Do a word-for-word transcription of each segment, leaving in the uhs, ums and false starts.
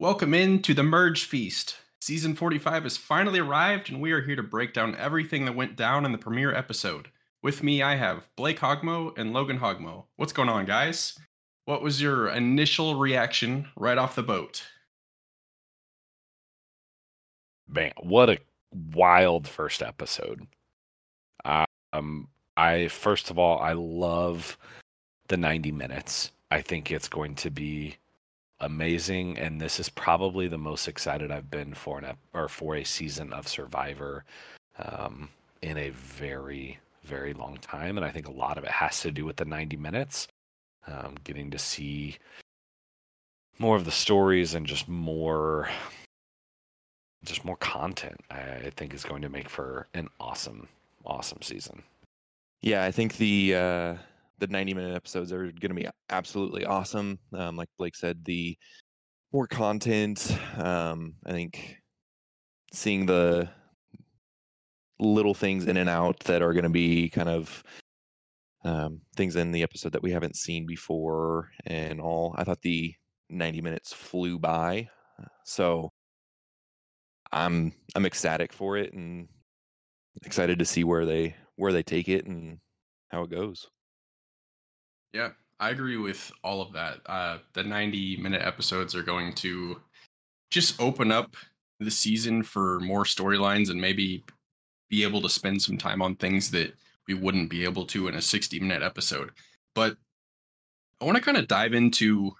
Welcome in to the Merge Feast. Season forty-five has finally arrived, and we are here to break down everything that went down in the premiere episode. With me, I have Blake Hogmo and Logan Hogmo. What's going on, guys? What was your initial reaction right off the boat? Man, what a wild first episode. Um, I first of all, I love the ninety minutes. I think it's going to be amazing, and this is probably the most excited I've been for an ep- or for a season of Survivor um, in a very, very long time, and I think a lot of it has to do with the ninety minutes, um, getting to see more of the stories and just more, just more content. I, I think is going to make for an awesome, awesome season. Yeah, I think the uh... the ninety minute episodes are going to be absolutely awesome. Um, like Blake said, the more content. Um, I think seeing the little things in and out that are going to be kind of um, things in the episode that we haven't seen before and all. I thought the ninety minutes flew by. So I'm I'm ecstatic for it and excited to see where they where they take it and how it goes. Yeah, I agree with all of that. Uh, the ninety minute episodes are going to just open up the season for more storylines and maybe be able to spend some time on things that we wouldn't be able to in a sixty minute episode. But I want to kind of dive into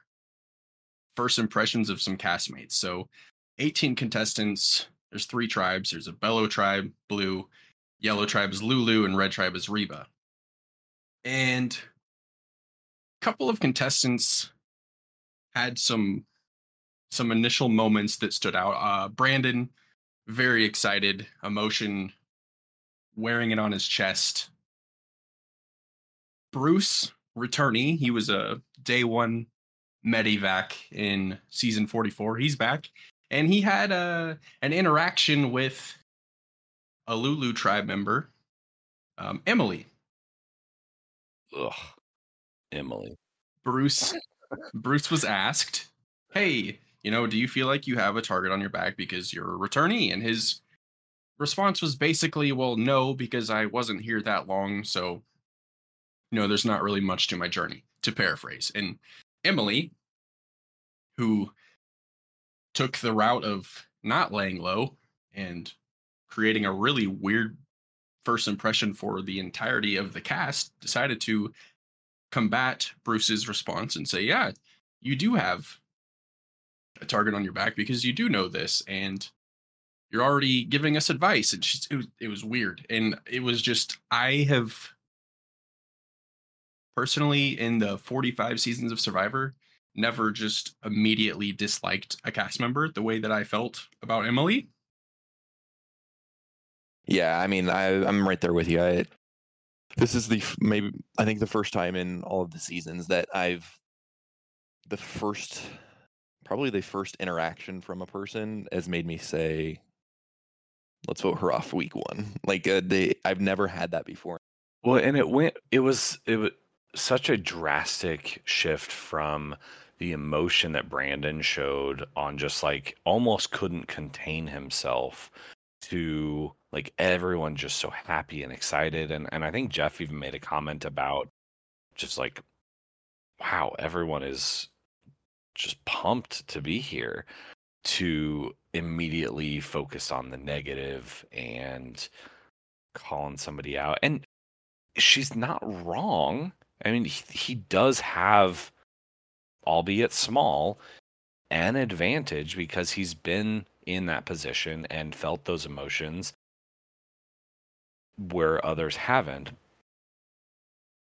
first impressions of some castmates. So eighteen contestants, there's three tribes. There's a Belo tribe, blue, yellow tribe is Lulu, and red tribe is Reba. And couple of contestants had some some initial moments that stood out. Uh, Brandon, very excited, emotion, wearing it on his chest. Bruce, returnee. He was a day one medevac in season forty-four. He's back. And he had a, an interaction with a Lulu tribe member, um, Emily. Ugh. Emily. Bruce Bruce was asked, hey, you know, do you feel like you have a target on your back because you're a returnee? And his response was basically, well, no, because I wasn't here that long. So, you know, there's not really much to my journey, to paraphrase. And Emily, who took the route of not laying low and creating a really weird first impression for the entirety of the cast, decided to combat Bruce's response and say, yeah, you do have a target on your back because you do know this and you're already giving us advice. And she, it, was, it was weird. And it was just, I have personally in the forty-five seasons of Survivor never just immediately disliked a cast member the way that I felt about Emily. Yeah, I mean, I, I'm right there with you. I, This is the maybe I think the first time in all of the seasons that I've the first probably the first interaction from a person has made me say, let's vote her off week one. Like uh, they I've never had that before. Well, and it went it was it was such a drastic shift from the emotion that Brandon showed on just like almost couldn't contain himself to like everyone just so happy and excited. And, and I think Jeff even made a comment about just like, wow, everyone is just pumped to be here, to immediately focus on the negative and calling somebody out. And she's not wrong. I mean, he, he does have, albeit small, an advantage because he's been in that position and felt those emotions where others haven't,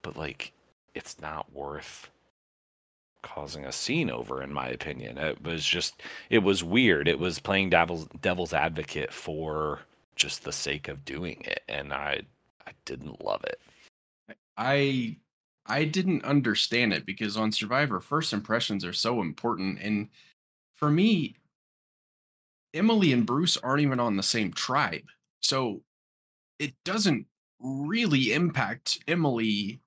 but like it's not worth causing a scene over, in my opinion. It was just, it was weird. It was playing devil's devil's advocate for just the sake of doing it, and I I didn't love it. I I didn't understand it because on Survivor, first impressions are so important, and for me, Emily and Bruce aren't even on the same tribe. So it doesn't really impact Emily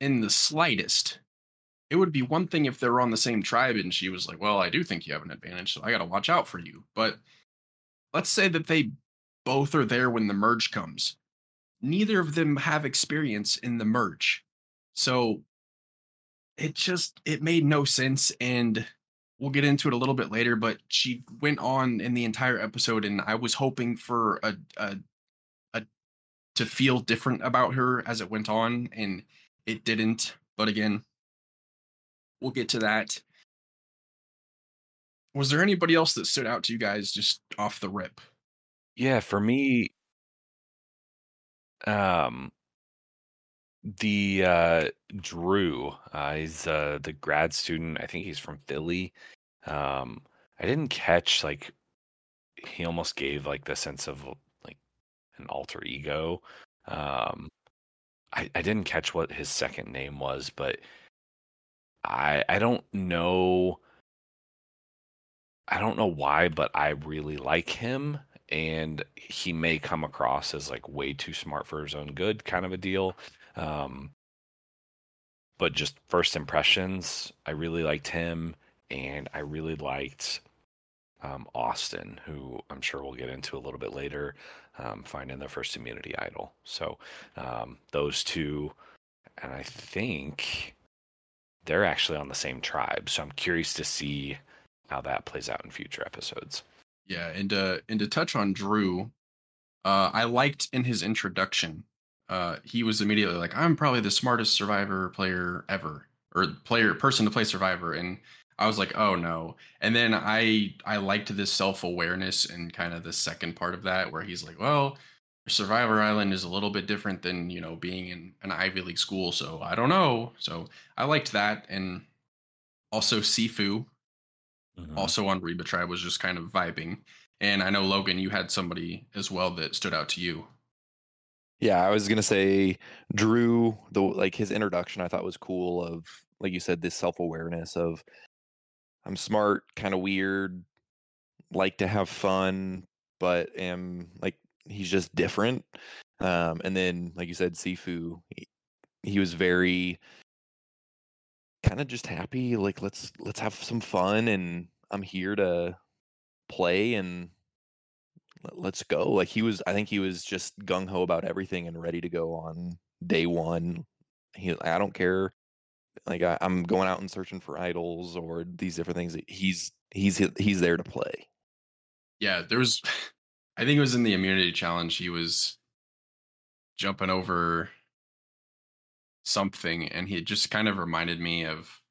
in the slightest. It would be one thing if they were on the same tribe and she was like, well, I do think you have an advantage, so I got to watch out for you. But let's say that they both are there when the merge comes. Neither of them have experience in the merge. So it just, it made no sense. And we'll get into it a little bit later, but she went on in the entire episode, and I was hoping for a, a, a to feel different about her as it went on, and it didn't. But again, we'll get to that. Was there anybody else that stood out to you guys just off the rip? Yeah, for me, um, the uh, Drew, uh, he's uh, the grad student. I think he's from Philly. Um, I didn't catch, like, he almost gave, like, the sense of, like, an alter ego. Um, I, I didn't catch what his second name was, but I I don't know. I don't know why, but I really like him, and he may come across as like way too smart for his own good kind of a deal. Um, but just first impressions, I really liked him, and I really liked um, Austin, who I'm sure we'll get into a little bit later, um, finding their first immunity idol. So um, those two, and I think they're actually on the same tribe. So I'm curious to see how that plays out in future episodes. Yeah, and uh, and to touch on Drew, uh, I liked in his introduction, uh, he was immediately like, "I'm probably the smartest Survivor player ever, or player person to play Survivor," and I was like, "Oh no!" And then I I liked this self awareness and kind of the second part of that, where he's like, "Well, Survivor Island is a little bit different than, you know, being in an Ivy League school, so I don't know." So I liked that, and also Sifu. Mm-hmm. Also on Reba tribe was just kind of vibing. And I know, Logan, you had somebody as well that stood out to you. Yeah, I was going to say Drew, the like his introduction I thought was cool, of, like you said, this self-awareness of, I'm smart, kind of weird, like to have fun, but am like, he's just different. Um, and then, like you said, Sifu, he, he was very kind of just happy, like let's let's have some fun, and I'm here to play, and let's go. Like he was, I think he was just gung-ho about everything and ready to go on day one. He, I don't care, like I, I'm going out and searching for idols or these different things. He's he's he's there to play. Yeah, there was, I think it was in the immunity challenge, he was jumping over something, and he just kind of reminded me of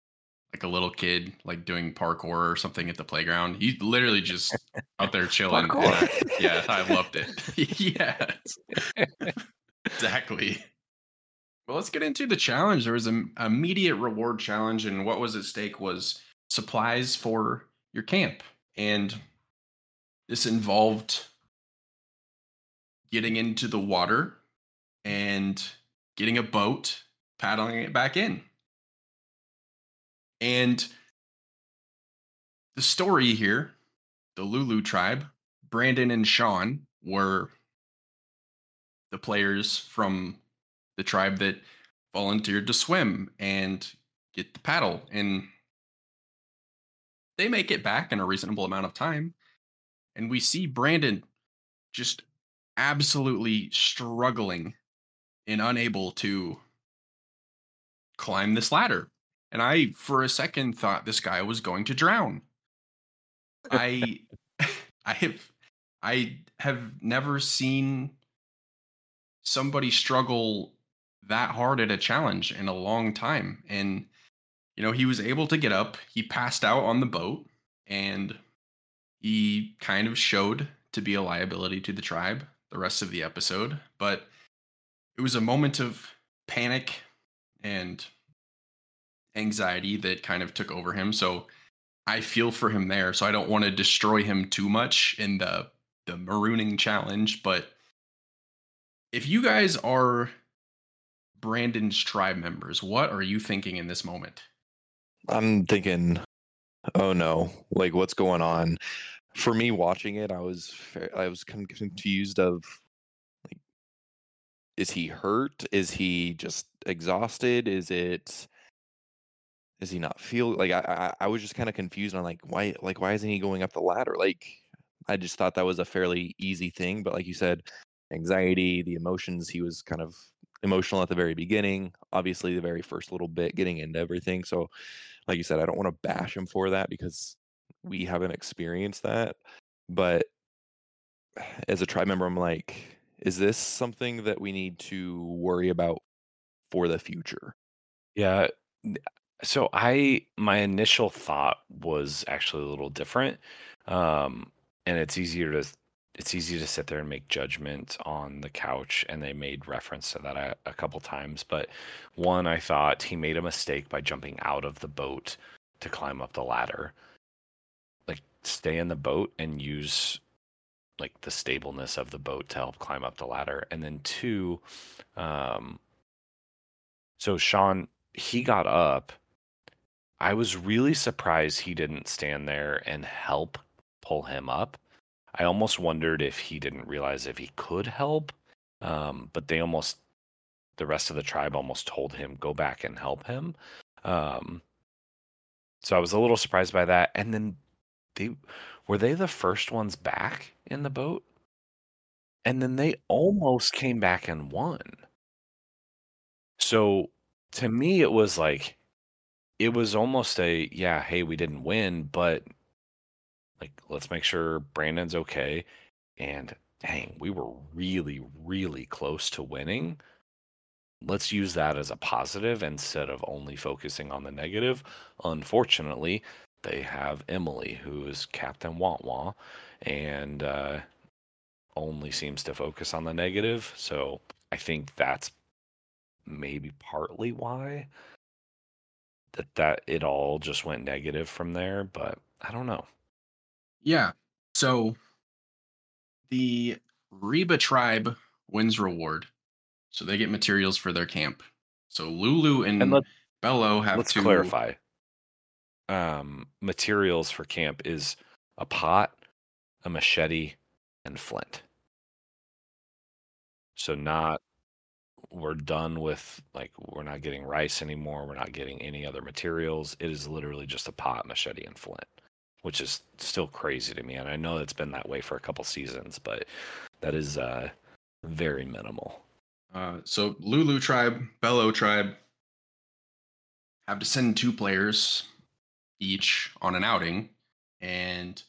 like a little kid like doing parkour or something at the playground. He literally just out there chilling. I, yeah, I loved it. Yeah, exactly. Well, let's get into the challenge. There was an immediate reward challenge, and what was at stake was supplies for your camp, and this involved getting into the water and getting a boat, paddling it back in. And the story here, the Lulu tribe, Brandon and Sean were the players from the tribe that volunteered to swim and get the paddle. And they make it back in a reasonable amount of time. And we see Brandon just absolutely struggling and unable to climb this ladder. And I, for a second, thought this guy was going to drown. I, I have, I have never seen somebody struggle that hard at a challenge in a long time. And, you know, he was able to get up. He passed out on the boat, and he kind of showed to be a liability to the tribe the rest of the episode. But it was a moment of panic and anxiety that kind of took over him. So I feel for him there. So I don't want to destroy him too much in the, the marooning challenge. But if you guys are Brandon's tribe members, what are you thinking in this moment? I'm thinking, oh no, like what's going on? For me watching it, I was, I was confused of, is he hurt? Is he just exhausted? Is it Does he not feel like I, I, I was just kind of confused on like why like why isn't he going up the ladder? Like I just thought that was a fairly easy thing, but like you said, anxiety, the emotions, he was kind of emotional at the very beginning, obviously the very first little bit getting into everything. So like you said, I don't want to bash him for that because we haven't experienced that. But as a tribe member, I'm like, is this something that we need to worry about for the future? Yeah. So I, my initial thought was actually a little different. Um, and it's easier to, it's easy to sit there and make judgment on the couch. And they made reference to that a, a couple times, but one, I thought he made a mistake by jumping out of the boat to climb up the ladder, like stay in the boat and use like the stableness of the boat to help climb up the ladder. And then two, um, so Sean, he got up. I was really surprised he didn't stand there and help pull him up. I almost wondered if he didn't realize if he could help, um, but they almost, the rest of the tribe almost told him, go back and help him. Um, so I was a little surprised by that. And then they, were they the first ones back in the boat? And then they almost came back and won. So to me, it was like, it was almost a, yeah, hey, we didn't win, but like, let's make sure Brandon's okay. And dang, we were really, really close to winning. Let's use that as a positive instead of only focusing on the negative. Unfortunately, they have Emily, who is Captain Wah-Wah, and uh, only seems to focus on the negative. So I think that's maybe partly why that, that it all just went negative from there, but I don't know. Yeah. So the Reba tribe wins reward. So they get materials for their camp. So Lulu and, and Belo have let's to clarify. Um, materials for camp is a pot, a machete, and flint. So not we're done with, like, we're not getting rice anymore. We're not getting any other materials. It is literally just a pot, machete, and flint, which is still crazy to me. And I know it's been that way for a couple seasons, but that is uh, very minimal. Uh, so Lulu tribe, Belo tribe have to send two players each on an outing, and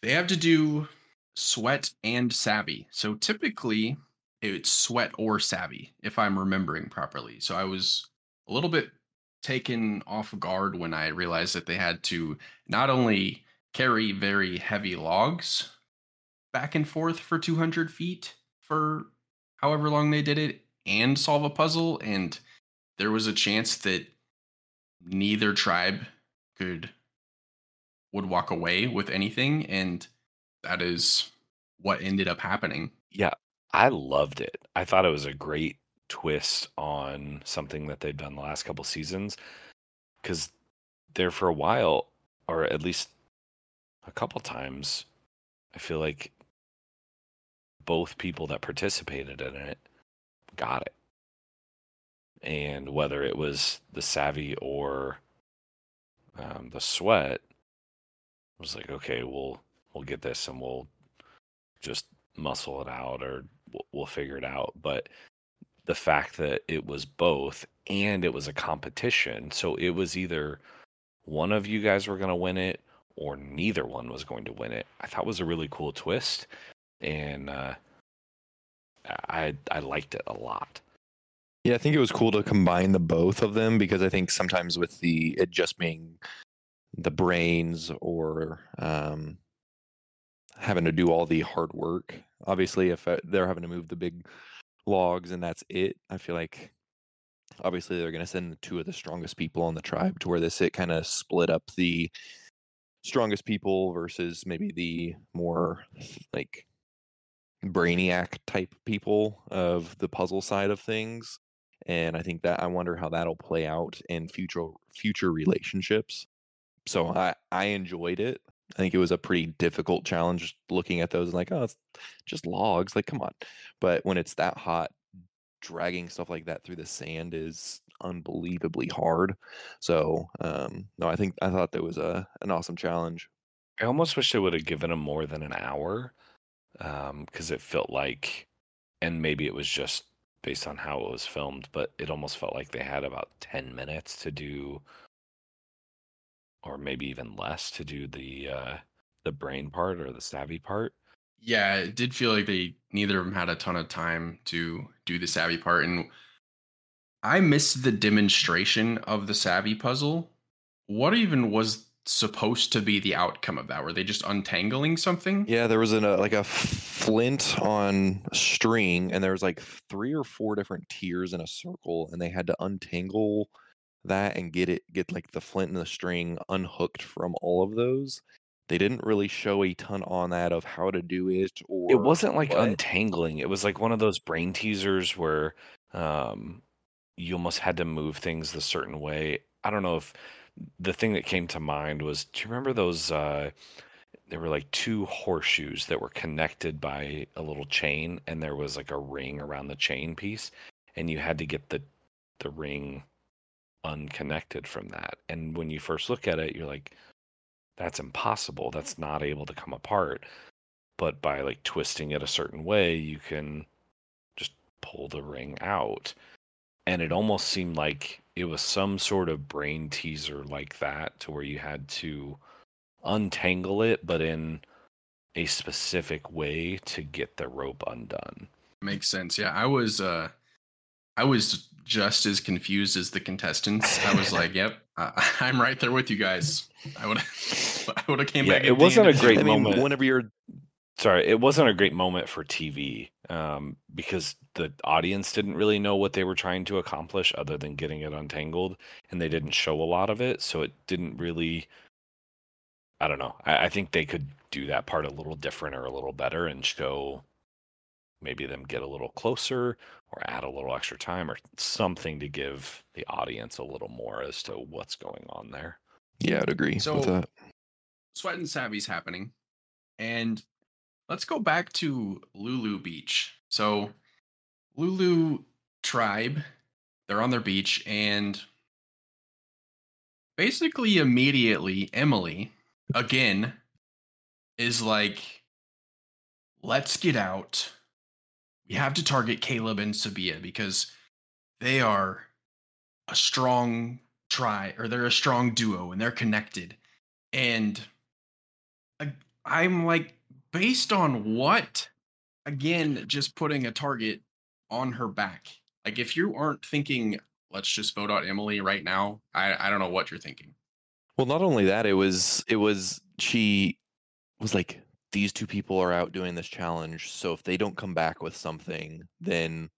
they have to do sweat and savvy. So typically it's sweat or savvy, if I'm remembering properly. So I was a little bit taken off guard when I realized that they had to not only carry very heavy logs back and forth for two hundred feet for however long they did it and solve a puzzle. And there was a chance that neither tribe could would walk away with anything. And that is what ended up happening. Yeah. I loved it. I thought it was a great twist on something that they've done the last couple seasons, because there for a while, or at least a couple times, I feel like both people that participated in it got it. And whether it was the savvy or um, the sweat, I was like, okay, we'll we'll get this and we'll just muscle it out, or we'll figure it out. But the fact that it was both, and it was a competition, so it was either one of you guys were going to win it or neither one was going to win it, I thought was a really cool twist. And uh, I I liked it a lot. Yeah, I think it was cool to combine the both of them, because I think sometimes with the it just being the brains or um, having to do all the hard work, obviously if they're having to move the big logs and that's it, I feel like obviously they're going to send the two of the strongest people on the tribe, to where this it kind of split up the strongest people versus maybe the more like brainiac type people of the puzzle side of things. And I think that I wonder how that'll play out in future future relationships. So I I enjoyed it. I think it was a pretty difficult challenge looking at those and like, oh, it's just logs. Like, come on. But when it's that hot, dragging stuff like that through the sand is unbelievably hard. So um, no, I think I thought that was a an awesome challenge. I almost wish they would have given him more than an hour, because um, it felt like, and maybe it was just based on how it was filmed, but it almost felt like they had about ten minutes to do, or maybe even less, to do the uh, the brain part or the savvy part. Yeah, it did feel like they neither of them had a ton of time to do the savvy part, and I missed the demonstration of the savvy puzzle. What even was supposed to be the outcome of that? Were they just untangling something? Yeah, there was an, uh, like a flint on string, and there was like three or four different tiers in a circle, and they had to untangle that and get it, get like the flint and the string unhooked from all of those. They didn't really show a ton on that of how to do it, or it wasn't like what? untangling. It was like one of those brain teasers where um, you almost had to move things the certain way. I don't know if the thing that came to mind was, do you remember those? Uh, there were like two horseshoes that were connected by a little chain, and there was like a ring around the chain piece, and you had to get the the ring unconnected from that. And when you first look at it, you're like, that's impossible. That's not able to come apart. But by like twisting it a certain way, you can just pull the ring out. And it almost seemed like it was some sort of brain teaser like that, to where you had to untangle it, but in a specific way to get the rope undone. Makes sense. Yeah, I was, uh, I was just as confused as the contestants. I was like, yep. I'm right there with you guys. I would, I would have came yeah, back. It wasn't a great I mean, moment. Whenever you're, sorry, it wasn't a great moment for T V, um, because the audience didn't really know what they were trying to accomplish other than getting it untangled, and they didn't show a lot of it, so it didn't really. I don't know. I, I think they could do that part a little different or a little better, and show maybe them get a little closer, or add a little extra time or something to give the audience a little more as to what's going on there. Yeah, I'd agree so, with that. Sweat and Savvy's happening. And let's go back to Lulu Beach. So Lulu tribe, they're on their beach, and basically immediately Emily, again, is like, let's get out. You have to target Kaleb and Sabiyah because they are a strong tri, or they're a strong duo, and they're connected. And I'm like, based on what? Again, just putting a target on her back. Like, if you aren't thinking, let's just vote out Emily right now, I, I don't know what you're thinking. Well, not only that, it was it was she was like, these two people are out doing this challenge, so if they don't come back with something, then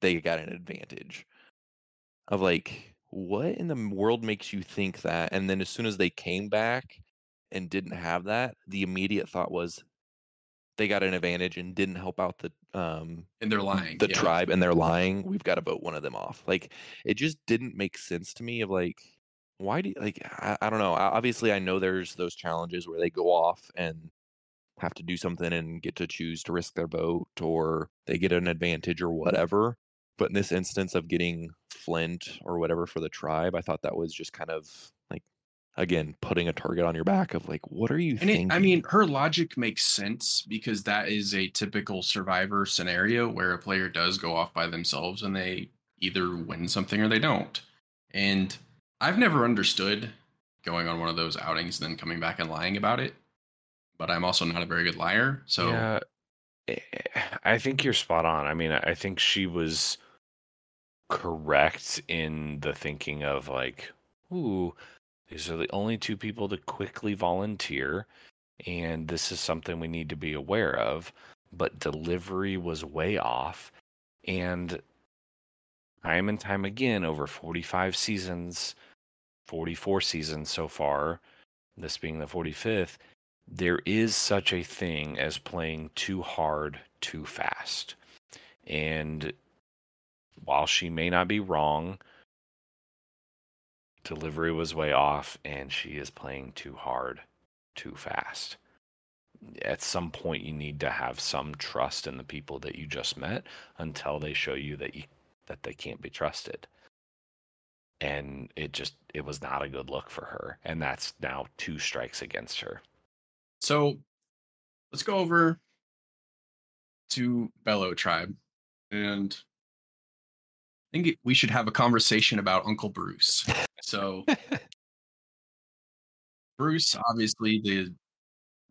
they got an advantage. Of like, what in the world makes you think that? And then as soon as they came back and didn't have that, the immediate thought was they got an advantage and didn't help out the um and they're lying. The yeah. tribe, and they're lying. We've got to vote one of them off. Like, it just didn't make sense to me of like, why do you, like, I, I don't know. Obviously, I know there's those challenges where they go off and have to do something and get to choose to risk their boat, or they get an advantage or whatever. But in this instance of getting flint or whatever for the tribe, I thought that was just kind of like, again, putting a target on your back of like, what are you and thinking? It, I mean, her logic makes sense, because that is a typical Survivor scenario where a player does go off by themselves and they either win something or they don't. And I've never understood going on one of those outings and then coming back and lying about it, but I'm also not a very good liar. So yeah, I think you're spot on. I mean, I think she was correct in the thinking of like, ooh, these are the only two people to quickly volunteer, and this is something we need to be aware of, but delivery was way off. And time and time again, over forty-five seasons, forty-four seasons so far, this being the forty-fifth, there is such a thing as playing too hard, too fast. And while she may not be wrong, delivery was way off, and she is playing too hard, too fast. At some point, you need to have some trust in the people that you just met until they show you that you that they can't be trusted. and it just it was not a good look for her, and that's now two strikes against her. So let's go over to Belo tribe, and I think we should have a conversation about Uncle Bruce. So Bruce, obviously the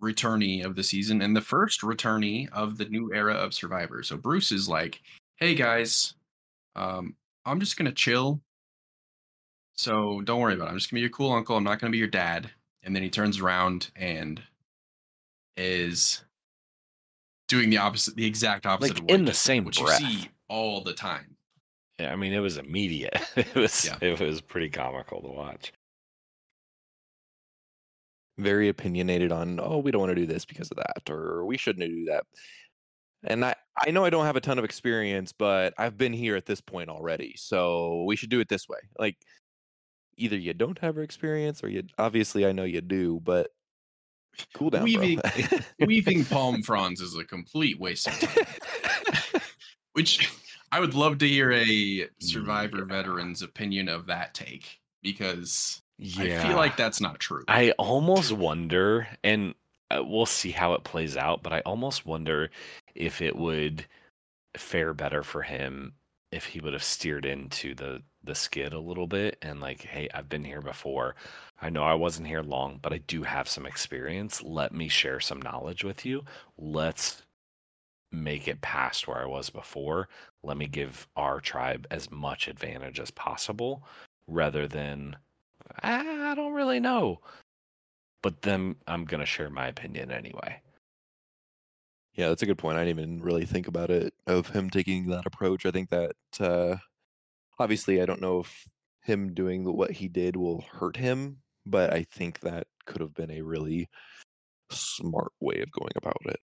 returnee of the season and the first returnee of the new era of Survivor. So Bruce is like, hey guys, um, I'm just going to chill. So don't worry about it. I'm just going to be your cool uncle. I'm not going to be your dad. And then he turns around and is doing the opposite, the exact opposite. Like of what in the same did, which breath. You see all the time. Yeah, I mean, it was immediate. It was, yeah. It was pretty comical to watch. Very opinionated on, oh, we don't want to do this because of that, or we shouldn't do that. And I, I know I don't have a ton of experience, but I've been here at this point already, so we should do it this way. Like, either you don't have experience, or you obviously I know you do, but cool down. Weaving, weaving palm fronds is a complete waste of time. Which I would love to hear a Survivor yeah. veteran's opinion of that take, because yeah. I feel like that's not true. I almost wonder, and we'll see how it plays out, but I almost wonder if it would fare better for him if he would have steered into the, the skid a little bit and like, hey, I've been here before. I know I wasn't here long, but I do have some experience. Let me share some knowledge with you. Let's make it past where I was before. Let me give our tribe as much advantage as possible, rather than, I don't really know, but then I'm going to share my opinion anyway. Yeah, that's a good point. I didn't even really think about it, of him taking that approach. I think that, uh, obviously, I don't know if him doing what he did will hurt him, but I think that could have been a really smart way of going about it.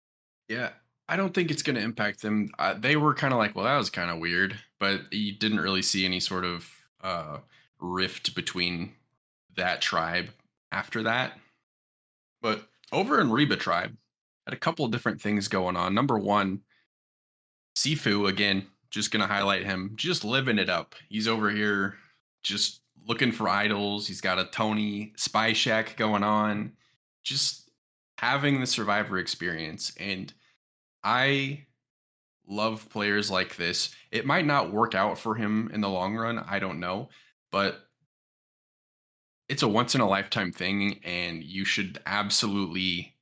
Yeah, I don't think it's going to impact them. Uh, they were kind of like, well, that was kind of weird, but you didn't really see any sort of uh, rift between that tribe after that. But over in Reba tribe, had a couple of different things going on. Number one, Sifu, again, just going to highlight him, just living it up. He's over here just looking for idols. He's got a Tony spy shack going on, just having the Survivor experience. And I love players like this. It might not work out for him in the long run. I don't know, but it's a once in a lifetime thing, and you should absolutely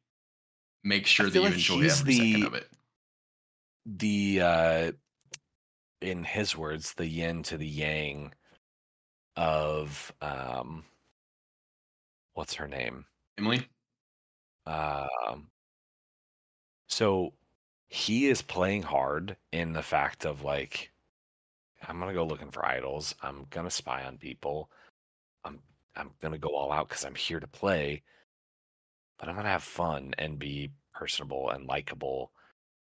make sure that you like enjoy every the, second of it. The, uh, in his words, the yin to the yang of, um, what's her name? Emily. Uh, so he is playing hard in the fact of like, I'm going to go looking for idols. I'm going to spy on people. I'm, I'm going to go all out because I'm here to play, but I'm going to have fun and be personable and likable,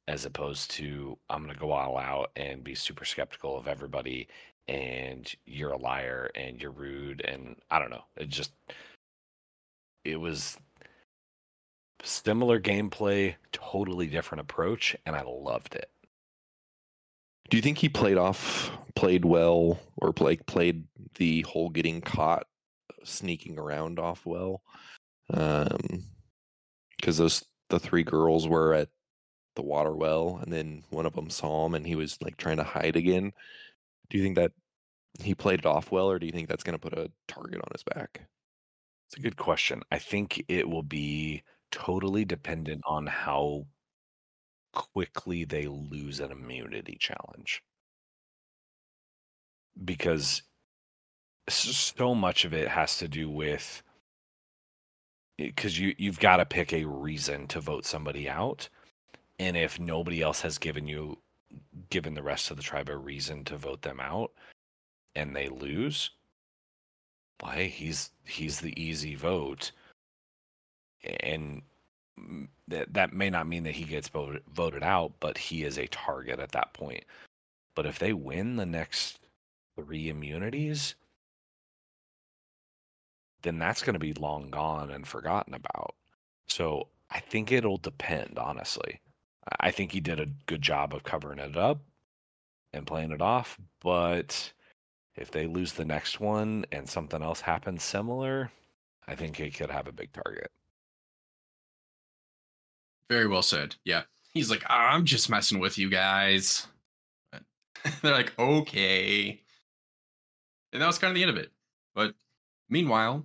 as opposed to I'm going to go all out and be super skeptical of everybody, and you're a liar and you're rude. And I don't know. It just, it was similar gameplay, totally different approach. And I loved it. Do you think he played off, played well, or like played the whole getting caught, sneaking around off well? Um, because those the three girls were at the water well, and then one of them saw him, and he was like trying to hide again. Do you think that he played it off well, or do you think that's going to put a target on his back? It's a good question. I think it will be totally dependent on how quickly they lose an immunity challenge, because so much of it has to do with, because you, you've got to pick a reason to vote somebody out. And if nobody else has given you, given the rest of the tribe a reason to vote them out, and they lose, well, hey, he's, he's the easy vote. And that, that may not mean that he gets voted, voted out, but he is a target at that point. But if they win the next three immunities, then that's going to be long gone and forgotten about. So I think it'll depend, honestly. I think he did a good job of covering it up and playing it off, but if they lose the next one and something else happens similar, I think he could have a big target. Very well said. Yeah. He's like, I'm just messing with you guys. They're like, okay. And that was kind of the end of it. But meanwhile,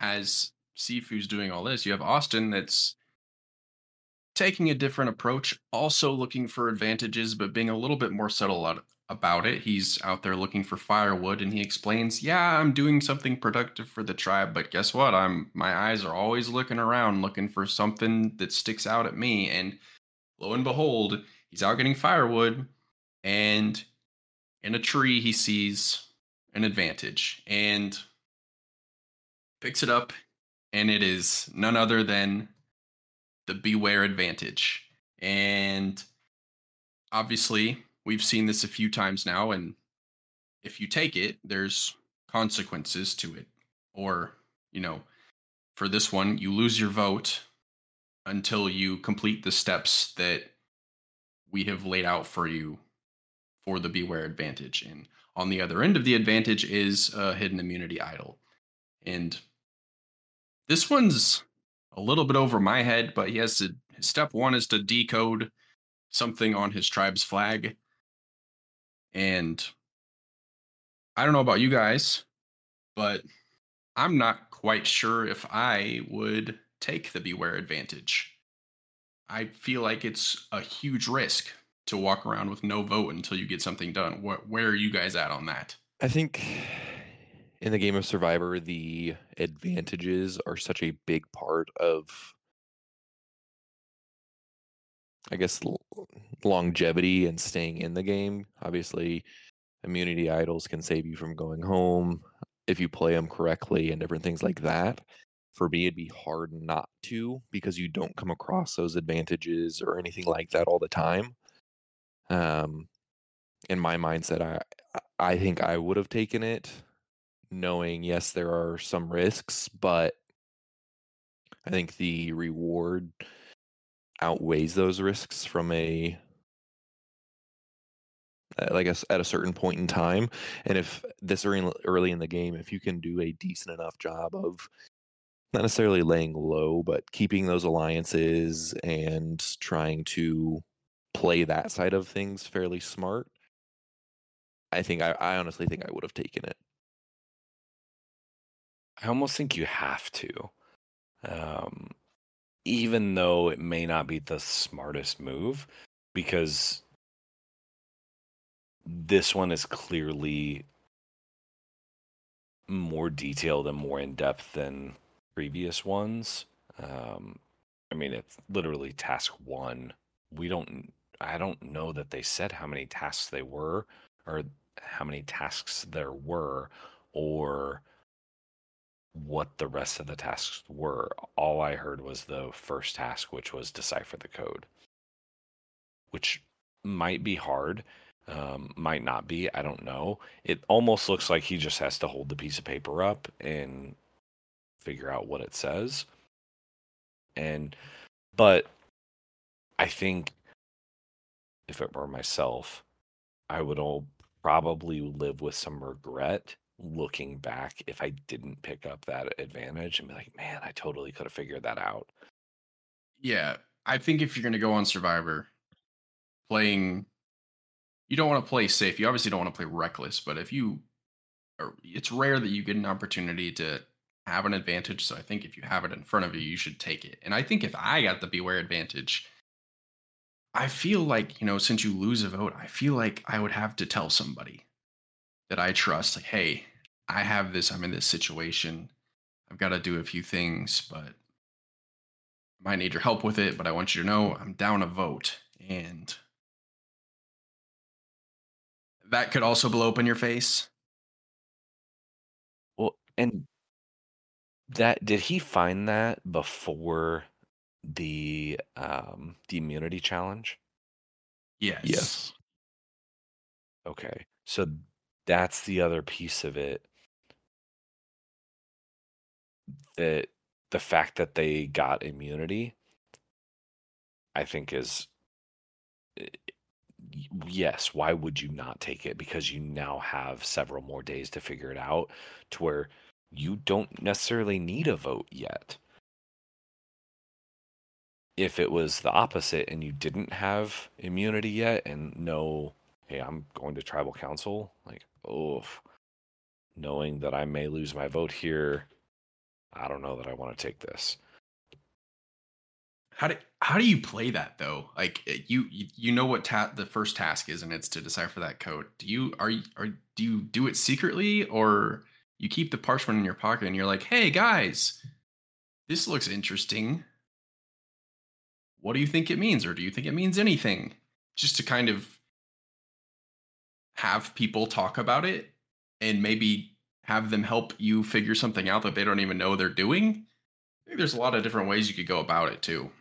as Sifu's doing all this, you have Austin that's taking a different approach, also looking for advantages, but being a little bit more subtle about it. He's out there looking for firewood, and he explains, yeah, I'm doing something productive for the tribe, but guess what? I'm my eyes are always looking around, looking for something that sticks out at me. And lo and behold, he's out getting firewood, and in a tree he sees an advantage and picks it up, and it is none other than the beware advantage. And obviously we've seen this a few times now, and if you take it, there's consequences to it. Or, you know, for this one, you lose your vote until you complete the steps that we have laid out for you for the beware advantage. And on the other end of the advantage is a hidden immunity idol. And this one's a little bit over my head, but he has to, step one is to decode something on his tribe's flag. And I don't know about you guys, but I'm not quite sure if I would take the beware advantage. I feel like it's a huge risk to walk around with no vote until you get something done. What, where are you guys at on that? I think in the game of Survivor, the advantages are such a big part of, I guess, longevity and staying in the game. Obviously, immunity idols can save you from going home if you play them correctly and different things like that. For me, it'd be hard not to, because you don't come across those advantages or anything like that all the time. Um, in my mindset, I I think I would have taken it, knowing, yes, there are some risks, but I think the reward outweighs those risks from a, like a, at a certain point in time. And if this early, early in the game, if you can do a decent enough job of not necessarily laying low, but keeping those alliances and trying to play that side of things fairly smart, I think I, I honestly think I would have taken it. I almost think you have to, um, even though it may not be the smartest move, because this one is clearly more detailed and more in depth than previous ones. Um, I mean, it's literally task one. We don't, I don't know that they said how many tasks they were, or how many tasks there were, or what the rest of the tasks were. All I heard was the first task, which was decipher the code, which might be hard, um, might not be, I don't know. It almost looks like he just has to hold the piece of paper up and figure out what it says. And, but I think if it were myself, I would all probably live with some regret looking back if I didn't pick up that advantage and be like, man, I totally could have figured that out. Yeah, I think if you're going to go on Survivor, playing, you don't want to play safe. You obviously don't want to play reckless, but if you, it's rare that you get an opportunity to have an advantage. So I think if you have it in front of you, you should take it. And I think if I got the beware advantage, I feel like, you know, since you lose a vote, I feel like I would have to tell somebody that I trust, like, hey, I have this, I'm in this situation, I've got to do a few things, but I might need your help with it, but I want you to know I'm down a vote. And that could also blow up in your face. Well, and that, did he find that before the um, the immunity challenge? Yes. Yes. Okay. So that's the other piece of it, that the fact that they got immunity, I think, is yes, why would you not take it? Because you now have several more days to figure it out to where you don't necessarily need a vote yet. If it was the opposite and you didn't have immunity yet and no, hey, I'm going to tribal council, like, oh, knowing that I may lose my vote here, I don't know that I want to take this. How do how do you play that though? Like you you, you know what ta- the first task is, and it's to decipher that code. Do you are you are do you do it secretly, or you keep the parchment in your pocket and you're like, hey guys, this looks interesting. What do you think it means? Or do you think it means anything? Just to kind of have people talk about it and maybe have them help you figure something out that they don't even know they're doing. I think there's a lot of different ways you could go about it too.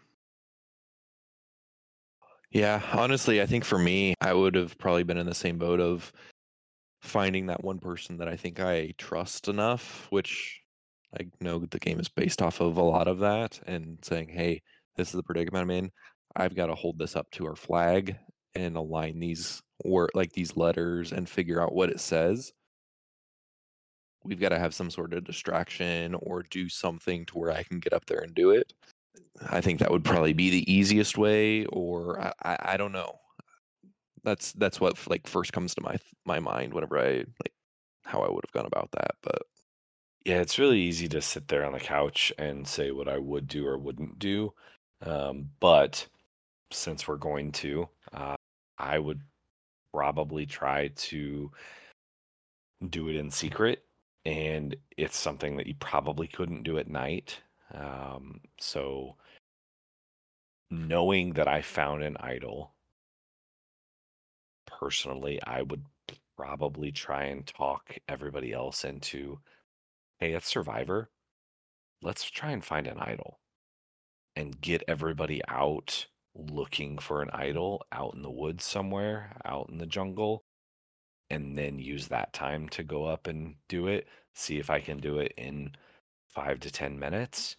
Yeah, honestly, I think for me, I would have probably been in the same boat of finding that one person that I think I trust enough, which I know the game is based off of a lot of that, and saying, hey, this is the predicament I'm in. I've got to hold this up to our flag and align these or like these letters and figure out what it says. We've got to have some sort of distraction or do something to where I can get up there and do it. I think that would probably be the easiest way, or I, I, I don't know. That's that's what like first comes to my my mind whenever I like how I would have gone about that. But yeah, it's really easy to sit there on the couch and say what I would do or wouldn't do. Um, but since we're going to, uh, I would probably try to do it in secret. And it's something that you probably couldn't do at night. Um, so knowing that I found an idol, personally, I would probably try and talk everybody else into, hey, it's Survivor. Let's try and find an idol and get everybody out looking for an idol out in the woods somewhere, out in the jungle. And then use that time to go up and do it. See if I can do it in five to ten minutes,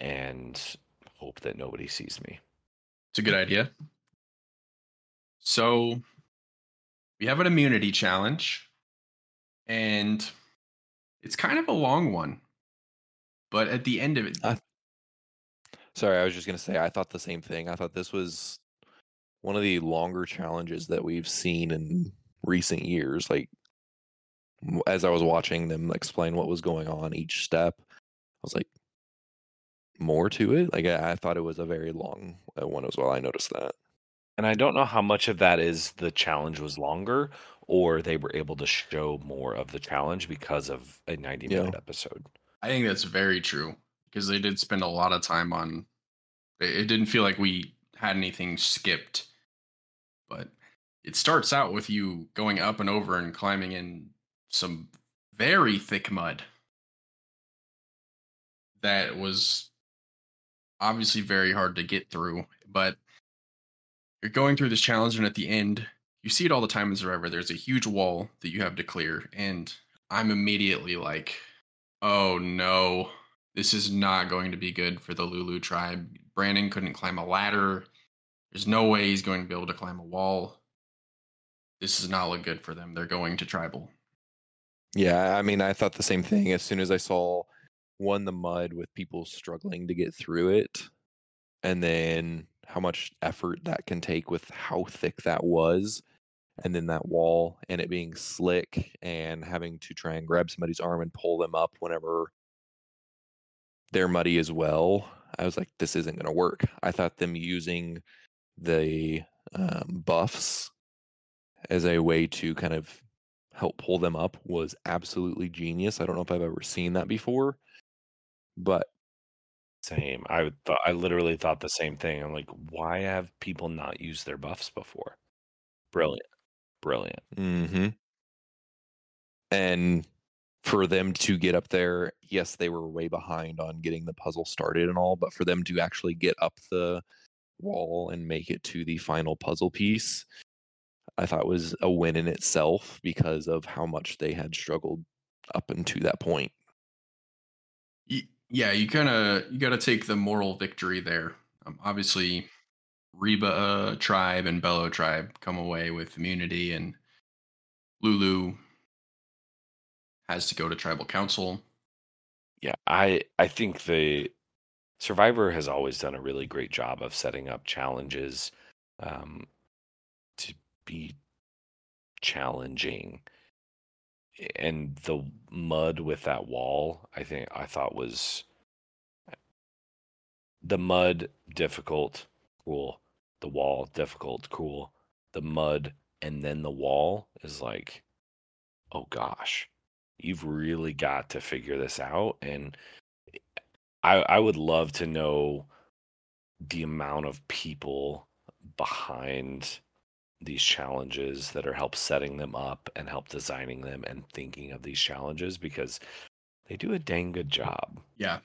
and hope that nobody sees me. It's a good idea. So we have an immunity challenge, and it's kind of a long one. But at the end of it, uh, sorry, I was just gonna say I thought the same thing. I thought this was one of the longer challenges that we've seen in recent years. Like as I was watching them explain what was going on each step, I was like, more to it. Like I, I thought it was a very long one as well. I noticed that. And I don't know how much of that is the challenge was longer or they were able to show more of the challenge because of a ninety minute yeah. episode. I think that's very true because they did spend a lot of time on it. It didn't feel like we had anything skipped, but it starts out with you going up and over and climbing in some very thick mud that was obviously very hard to get through, but you're going through this challenge, and at the end, you see it all the time in Survivor. There's a huge wall that you have to clear, and I'm immediately like, oh no, this is not going to be good for the Lulu tribe. Brandon couldn't climb a ladder. There's no way he's going to be able to climb a wall. This does not look good for them. They're going to tribal. Yeah, I mean, I thought the same thing. As soon as I saw, one, the mud with people struggling to get through it, and then how much effort that can take with how thick that was, and then that wall and it being slick and having to try and grab somebody's arm and pull them up whenever they're muddy as well. I was like, this isn't going to work. I thought them using the um, buffs as a way to kind of help pull them up was absolutely genius. I don't know if I've ever seen that before, but same. I th- I literally thought the same thing. I'm like, why have people not used their buffs before? Brilliant, brilliant. Mm-hmm. And for them to get up there, yes, they were way behind on getting the puzzle started and all, but for them to actually get up the wall and make it to the final puzzle piece, I thought was a win in itself because of how much they had struggled up until that point. Yeah, you kind of you got to take the moral victory there. Um, obviously, Reba tribe and Belo tribe come away with immunity, and Lulu has to go to tribal council. Yeah, I, I think the Survivor has always done a really great job of setting up challenges um, to be challenging. And the mud with that wall, I think I thought was the mud difficult, cool. The wall difficult, cool. The mud and then the wall is like, oh gosh, you've really got to figure this out. And I, I would love to know the amount of people behind these challenges that are help setting them up and help designing them and thinking of these challenges, because they do a dang good job. Yeah.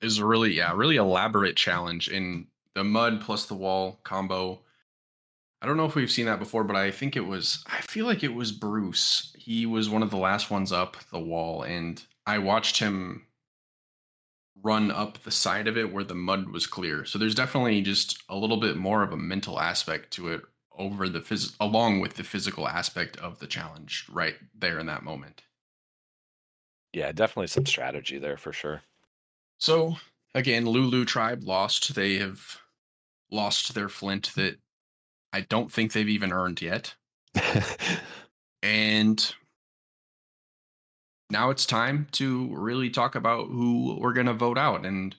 It's a really, yeah, really elaborate challenge in the mud plus the wall combo. I don't know if we've seen that before, but I think it was, I feel like it was Bruce. He was one of the last ones up the wall, and I watched him run up the side of it where the mud was clear. So there's definitely just a little bit more of a mental aspect to it over the phys- along with the physical aspect of the challenge right there in that moment. Yeah, definitely some strategy there for sure. So again, Lulu tribe lost. They have lost their flint that I don't think they've even earned yet. And now it's time to really talk about who we're going to vote out. And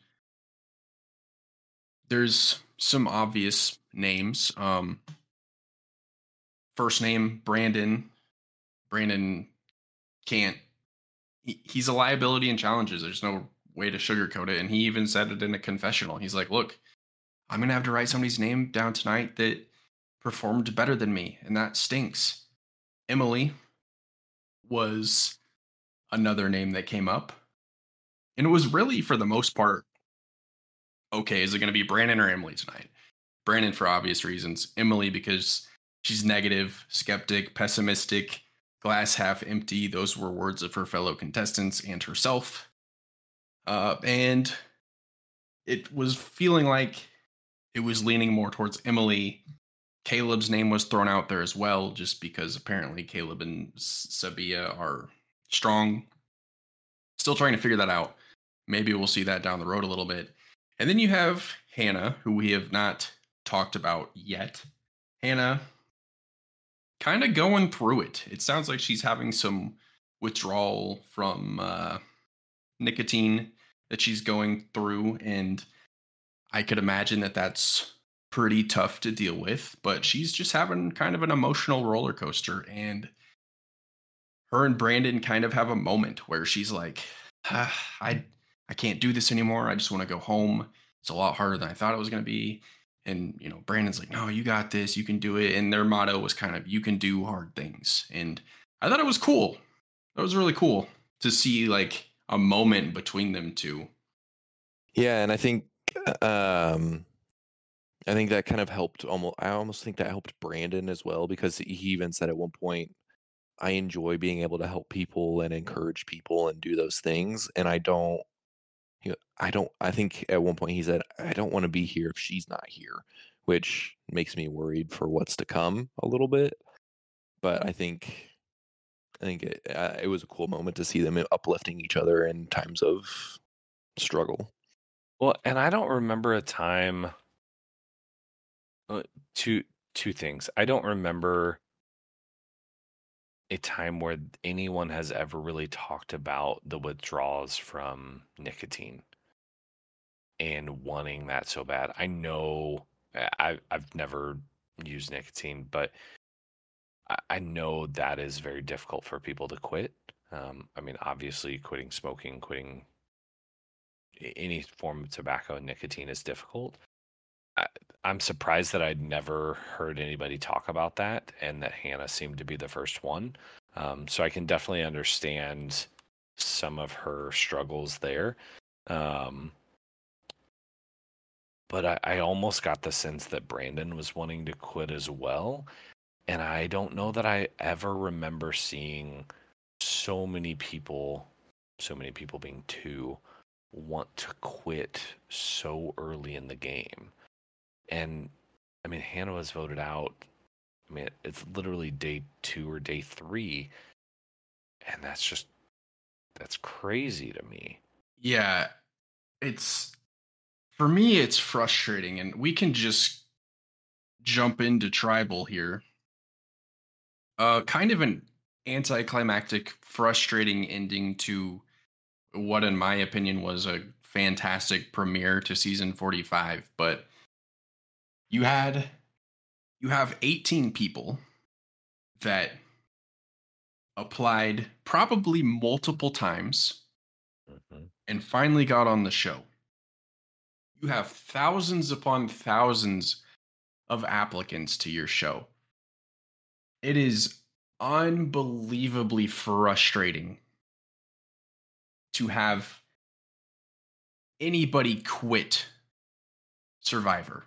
there's some obvious names. Um, first name, Brandon. Brandon can't. He, he's a liability in challenges. There's no way to sugarcoat it. And he even said it in a confessional. He's like, look, I'm going to have to write somebody's name down tonight that performed better than me. And that stinks. Emily was another name that came up. And it was really, for the most part, okay, is it going to be Brandon or Emily tonight? Brandon for obvious reasons. Emily because she's negative, skeptic, pessimistic, glass half empty. Those were words of her fellow contestants and herself. Uh, and it was feeling like it was leaning more towards Emily. Kaleb's name was thrown out there as well, just because apparently Kaleb and Sabiyah are strong. Still trying to figure that out. Maybe we'll see that down the road a little bit. And then you have Hannah, who we have not talked about yet. Hannah kind of going through it. It sounds like she's having some withdrawal from uh, nicotine that she's going through. And I could imagine that that's pretty tough to deal with, but she's just having kind of an emotional roller coaster, and her and Brandon kind of have a moment where she's like, ah, I I can't do this anymore. I just want to go home. It's a lot harder than I thought it was going to be. And, you know, Brandon's like, no, you got this. You can do it. And their motto was kind of, you can do hard things. And I thought it was cool. That was really cool to see like a moment between them two. Yeah. And I think, um, I think that kind of helped almost, I almost think that helped Brandon as well, because he even said at one point, I enjoy being able to help people and encourage people and do those things. And I don't, you know, I don't, I think at one point he said, I don't want to be here if she's not here, which makes me worried for what's to come a little bit. But I think, I think it, uh, it was a cool moment to see them uplifting each other in times of struggle. Well, and I don't remember a time. Uh, two two things. I don't remember a time where anyone has ever really talked about the withdrawals from nicotine and wanting that so bad. I know I I've never used nicotine, but I, I know that is very difficult for people to quit. Um, I mean, obviously, quitting smoking, quitting any form of tobacco and nicotine is difficult. I, I'm surprised that I'd never heard anybody talk about that, and that Hannah seemed to be the first one. Um, so I can definitely understand some of her struggles there. Um, but I, I almost got the sense that Brandon was wanting to quit as well. And I don't know that I ever remember seeing so many people, so many people being two, want to quit so early in the game. And I mean, Hannah was voted out. I mean, it's literally day two or day three. And that's just, that's crazy to me. Yeah. It's, for me, it's frustrating. And we can just jump into tribal here. Uh, kind of an anticlimactic, frustrating ending to what, in my opinion, was a fantastic premiere to season forty-five. But you had, you have eighteen people that applied probably multiple times mm-hmm. and finally got on the show. You have thousands upon thousands of applicants to your show. It is unbelievably frustrating to have anybody quit Survivor.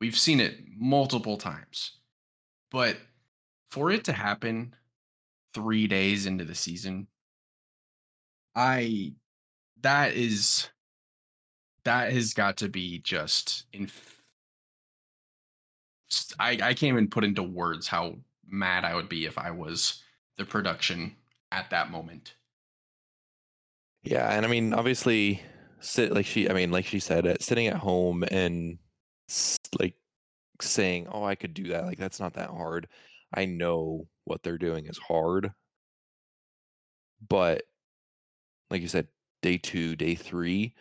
We've seen it multiple times. But for it to happen three days into the season, I that is that has got to be just inf- I, I can't even put into words how mad I would be if I was the production at that moment. Yeah, and I mean, obviously, sit like she. I mean, like she said, sitting at home and like saying, "Oh, I could do that. Like that's not that hard." I know what they're doing is hard, but like you said, day two, day three,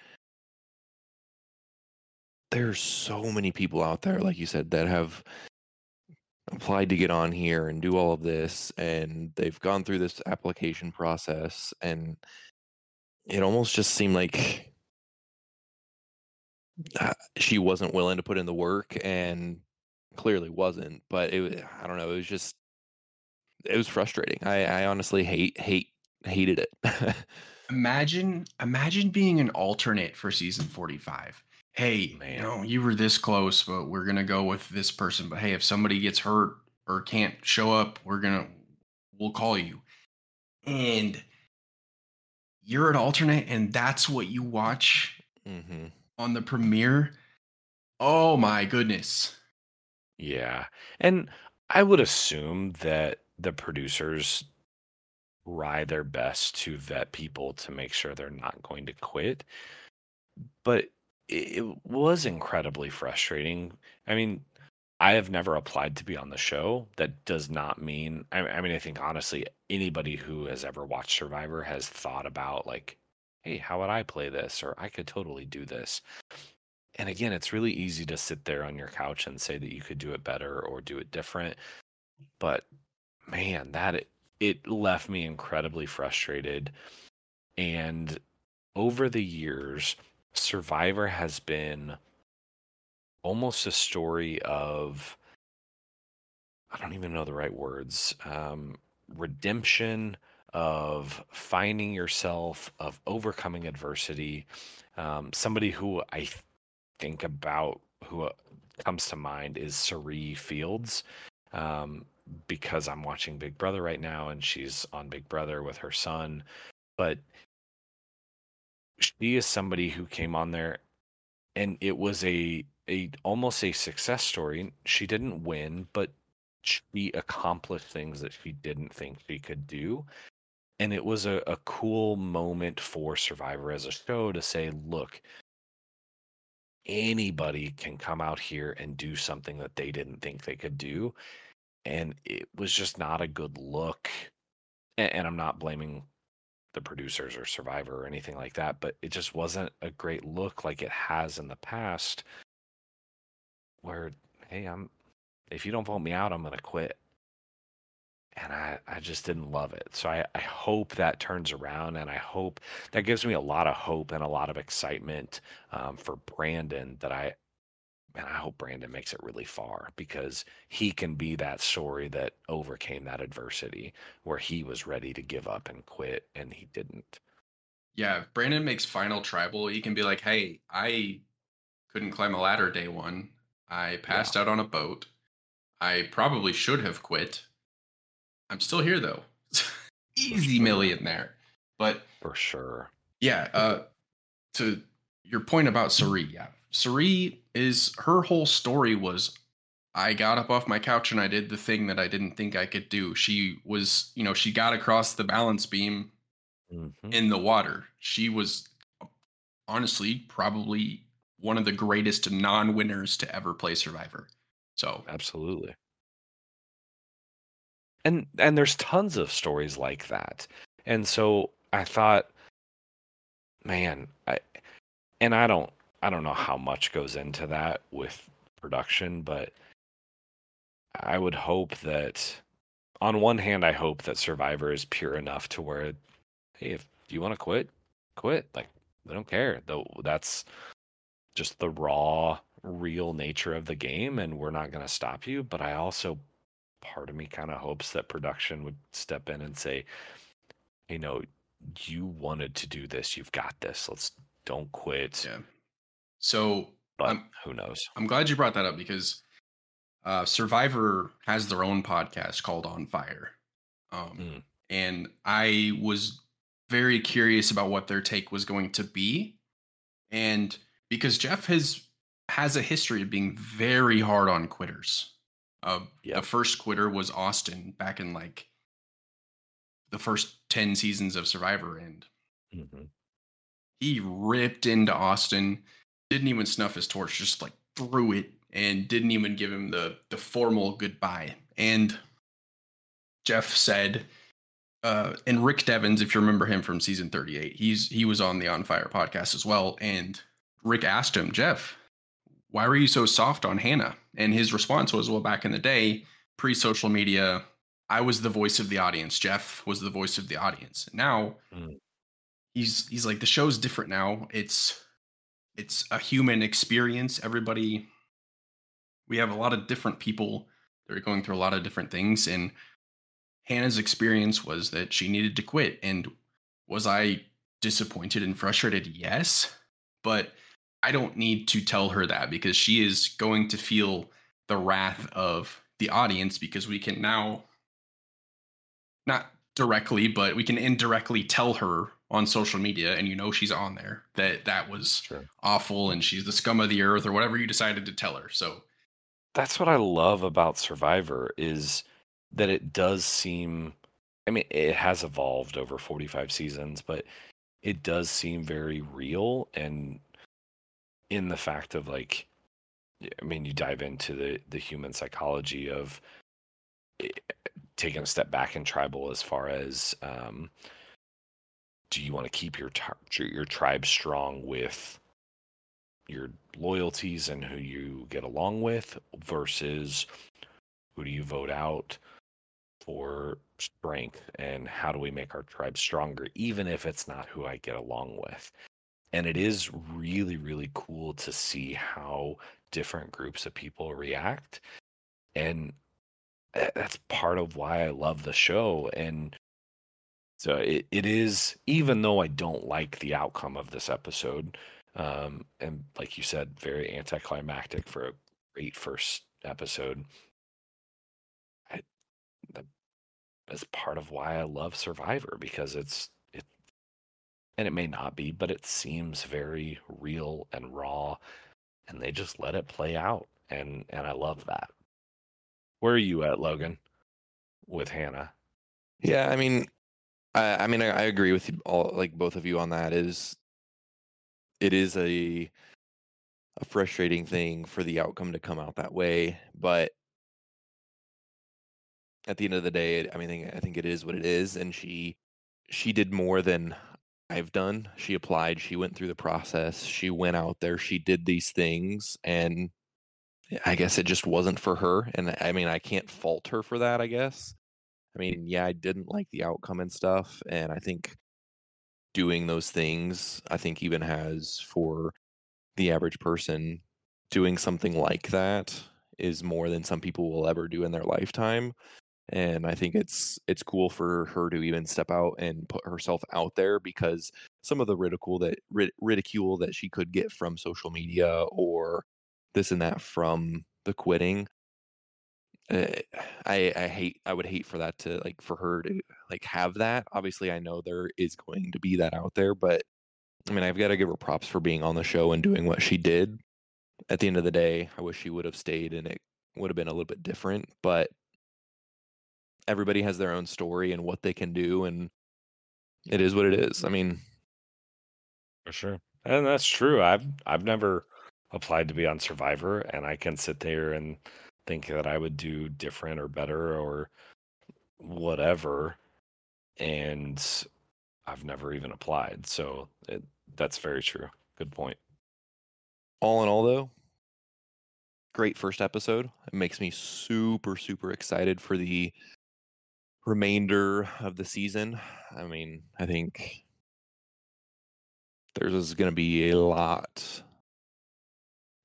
there's so many people out there, like you said, that have applied to get on here and do all of this, and they've gone through this application process, and it almost just seemed like she wasn't willing to put in the work, and clearly wasn't. But it, I don't know. It was just, it was frustrating. I, I honestly hate, hate, hated it. imagine, imagine being an alternate for season forty-five. Hey, man, you know, you were this close, but we're gonna go with this person. But hey, if somebody gets hurt or can't show up, we're gonna, we'll call you. And you're an alternate, and that's what you watch mm-hmm. on the premiere. Oh my goodness. Yeah. And I would assume that the producers try their best to vet people to make sure they're not going to quit. But it was incredibly frustrating. I mean, I have never applied to be on the show. That does not mean, I mean, I think honestly, anybody who has ever watched Survivor has thought about like, hey, how would I play this? Or I could totally do this. And again, it's really easy to sit there on your couch and say that you could do it better or do it different. But man, that it, it left me incredibly frustrated. And over the years, Survivor has been almost a story of, I don't even know the right words, um, redemption, of finding yourself, of overcoming adversity. Um, somebody who I th- think about who uh, comes to mind is Sari Fields, um, because I'm watching Big Brother right now and she's on Big Brother with her son. But she is somebody who came on there and it was a, a almost a success story. She didn't win, but she accomplished things that she didn't think she could do. And it was a, a cool moment for Survivor as a show to say, look, anybody can come out here and do something that they didn't think they could do. And it was just not a good look. And, and I'm not blaming the producers or Survivor or anything like that, but it just wasn't a great look like it has in the past where, hey, I'm, if you don't vote me out, I'm going to quit. And I, I just didn't love it. So I, I hope that turns around, and I hope that gives me a lot of hope and a lot of excitement um, for Brandon that I, and I hope Brandon makes it really far because he can be that story that overcame that adversity where he was ready to give up and quit and he didn't. Yeah. If Brandon makes final tribal, he can be like, hey, I couldn't climb a ladder day one. I passed yeah. out on a boat. I probably should have quit. I'm still here, though. Easy sure. million there. But for sure. Yeah. Uh, to your point about Sari, yeah. Sari is, her whole story was, I got up off my couch and I did the thing that I didn't think I could do. She was, you know, she got across the balance beam mm-hmm. in the water. She was honestly probably one of the greatest non-winners to ever play Survivor. So absolutely. And and there's tons of stories like that. And so I thought, man, I and I don't I don't know how much goes into that with production, but I would hope that on one hand, I hope that Survivor is pure enough to where, hey, if you want to quit, quit. Like, they don't care. Though that's just the raw, real nature of the game, and we're not going to stop you. But I also, part of me kind of hopes that production would step in and say, you know, you wanted to do this. You've got this. Let's don't quit. Yeah. So, but I'm, who knows? I'm glad you brought that up, because uh, Survivor has their own podcast called On Fire. Um, mm. And I was very curious about what their take was going to be. And because Jeff has has a history of being very hard on quitters. Uh, yep. The first quitter was Austin back in like the first ten seasons of Survivor. And mm-hmm. he ripped into Austin. Didn't even snuff his torch, just like threw it and didn't even give him the, the formal goodbye. And Jeff said, uh, and Rick Devins, if you remember him from season thirty-eight, he's he was on the On Fire podcast as well. And Rick asked him, Jeff, why were you so soft on Hannah? And his response was, well, back in the day, pre-social media, I was the voice of the audience. Jeff was the voice of the audience. And now mm. he's he's like, the show's different now. It's It's a human experience. Everybody, we have a lot of different people that are going through a lot of different things. And Hannah's experience was that she needed to quit. And was I disappointed and frustrated? Yes, but I don't need to tell her that, because she is going to feel the wrath of the audience, because we can now, not directly, but we can indirectly tell her on social media, and you know she's on there, that that was sure. awful, and she's the scum of the earth, or whatever you decided to tell her. So that's what I love about Survivor, is that it does seem, I mean, it has evolved over forty-five seasons, but it does seem very real. And in the fact of, like, I mean, you dive into the, the human psychology of it, taking a step back in tribal, as far as, um, do you want to keep your your tribe strong with your loyalties and who you get along with, versus who do you vote out for strength, and how do we make our tribe stronger, even if it's not who I get along with? And it is really, really cool to see how different groups of people react. And that's part of why I love the show. And so it, it is, even though I don't like the outcome of this episode, um, and like you said, very anticlimactic for a great first episode, I, that, that's part of why I love Survivor, because it's, it, and it may not be, but it seems very real and raw, and they just let it play out, and, and I love that. Where are you at, Logan, with Hannah? Yeah, I mean... I mean, I agree with you all, like both of you on that. It is, it is a, a frustrating thing for the outcome to come out that way. But at the end of the day, I mean, I think it is what it is. And she, she did more than I've done. She applied. She went through the process. She went out there. She did these things. And I guess it just wasn't for her. And I mean, I can't fault her for that, I guess. I mean, yeah, I didn't like the outcome and stuff, and I think doing those things, I think even has for the average person, doing something like that is more than some people will ever do in their lifetime. And I think it's it's cool for her to even step out and put herself out there, because some of the ridicule that rid- ridicule that she could get from social media or this and that from the quitting. Uh, I I hate I would hate for that to like for her to like have that. Obviously, I know there is going to be that out there, but I mean, I've got to give her props for being on the show and doing what she did. At the end of the day, I wish she would have stayed, and it would have been a little bit different, but everybody has their own story and what they can do, and it is what it is. I mean, for sure. And that's true. I've I've never applied to be on Survivor, and I can sit there and think that I would do different or better or whatever, and I've never even applied. So it, that's very true. Good point. All in all, though, great first episode. It makes me super, super excited for the remainder of the season. I mean, I think there's going to be a lot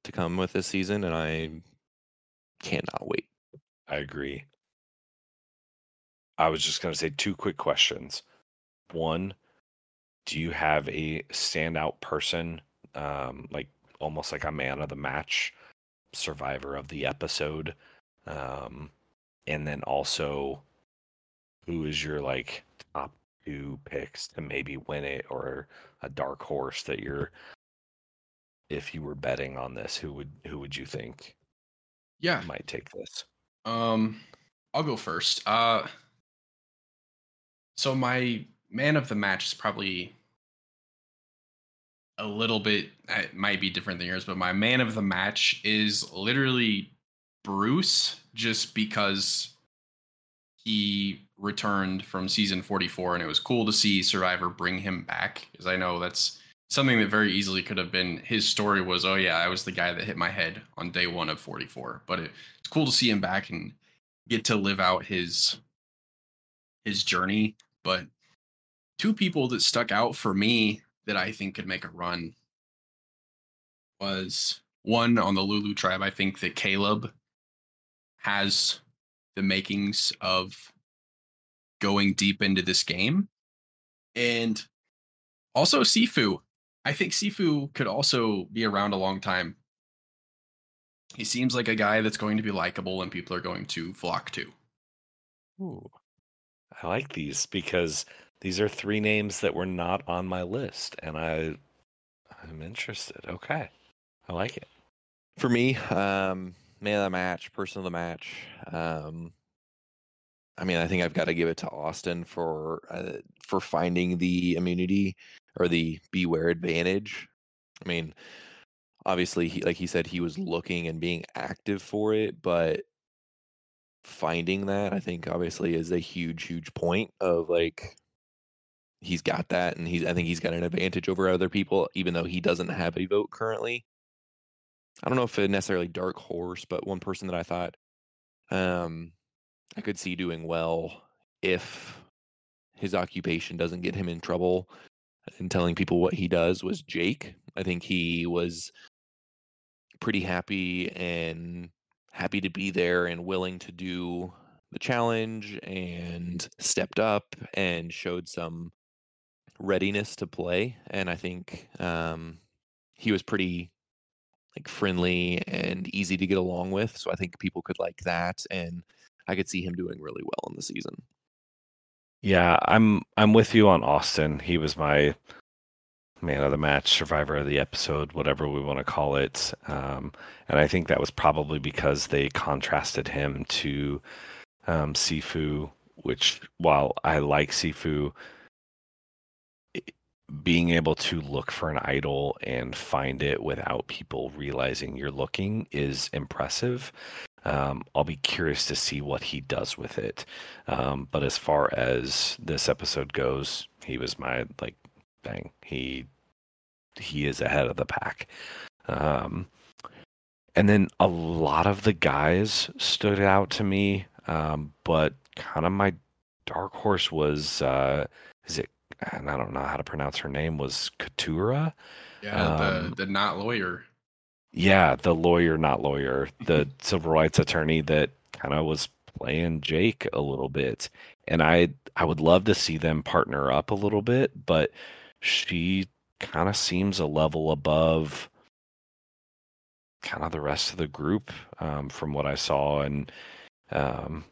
to come with this season, and I cannot wait. I agree. I was just going to say two quick questions. One, do you have a standout person, um, like almost like a man of the match, survivor of the episode? Um, and then also, who is your like top two picks to maybe win it, or a dark horse that you're, if you were betting on this, who would who would you think? Yeah, might take this. Um, I'll go first. Uh, so my man of the match is probably a little bit, it might be different than yours, but my man of the match is literally Bruce, just because he returned from season forty-four, and it was cool to see Survivor bring him back, because I know that's something that very easily could have been his story was, oh yeah, I was the guy that hit my head on day one of forty-four. But it, it's cool to see him back and get to live out his his journey. But two people that stuck out for me that I think could make a run was, one, on the Lulu tribe, I think that Kaleb has the makings of going deep into this game. And also Sifu. I think Sifu could also be around a long time. He seems like a guy that's going to be likable and people are going to flock to. Ooh, I like these, because these are three names that were not on my list, and I, I'm interested. Okay, I like it. For me, um, man of the match, person of the match. Um, I mean, I think I've got to give it to Austin for uh, for finding the immunity, or the beware advantage. I mean, obviously, he, like he said, he was looking and being active for it, but finding that, I think, obviously, is a huge, huge point of, like, he's got that, and he's I think he's got an advantage over other people, even though he doesn't have a vote currently. I don't know if it necessarily dark horse, but one person that I thought um, I could see doing well if his occupation doesn't get him in trouble and telling people what he does was Jake. I think he was pretty happy and happy to be there and willing to do the challenge, and stepped up and showed some readiness to play. And I think um, he was pretty like friendly and easy to get along with. So I think people could like that, and I could see him doing really well in the season. Yeah, I'm I'm with you on Austin. He was my man of the match, survivor of the episode, whatever we want to call it. Um, and I think that was probably because they contrasted him to um, Sifu, which, while I like Sifu, being able to look for an idol and find it without people realizing you're looking is impressive. Um, I'll be curious to see what he does with it. Um, but as far as this episode goes, he was my, like, bang. He he is ahead of the pack. Um, and then a lot of the guys stood out to me, um, but kind of my dark horse was, uh, is it, and I don't know how to pronounce her name, was Keturah. Yeah, um, the, the not lawyer. Yeah, the lawyer, not lawyer, the civil rights attorney that kind of was playing Jake a little bit. And I I would love to see them partner up a little bit, but she kind of seems a level above kind of the rest of the group, um, from what I saw, and um,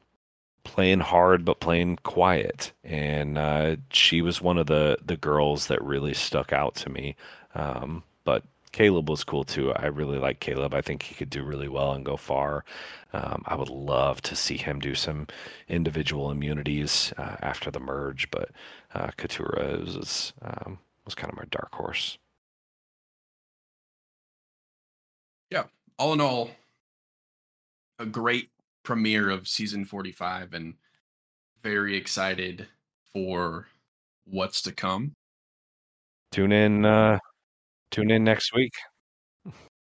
playing hard but playing quiet. And uh, she was one of the, the girls that really stuck out to me. Um, but Kaleb was cool too. I really like Kaleb. I think he could do really well and go far. Um, I would love to see him do some individual immunities uh, after the merge, but uh, Keturah was, um, was kind of my dark horse. Yeah, all in all, a great premiere of season forty-five, and very excited for what's to come. Tune in. Uh... Tune in next week.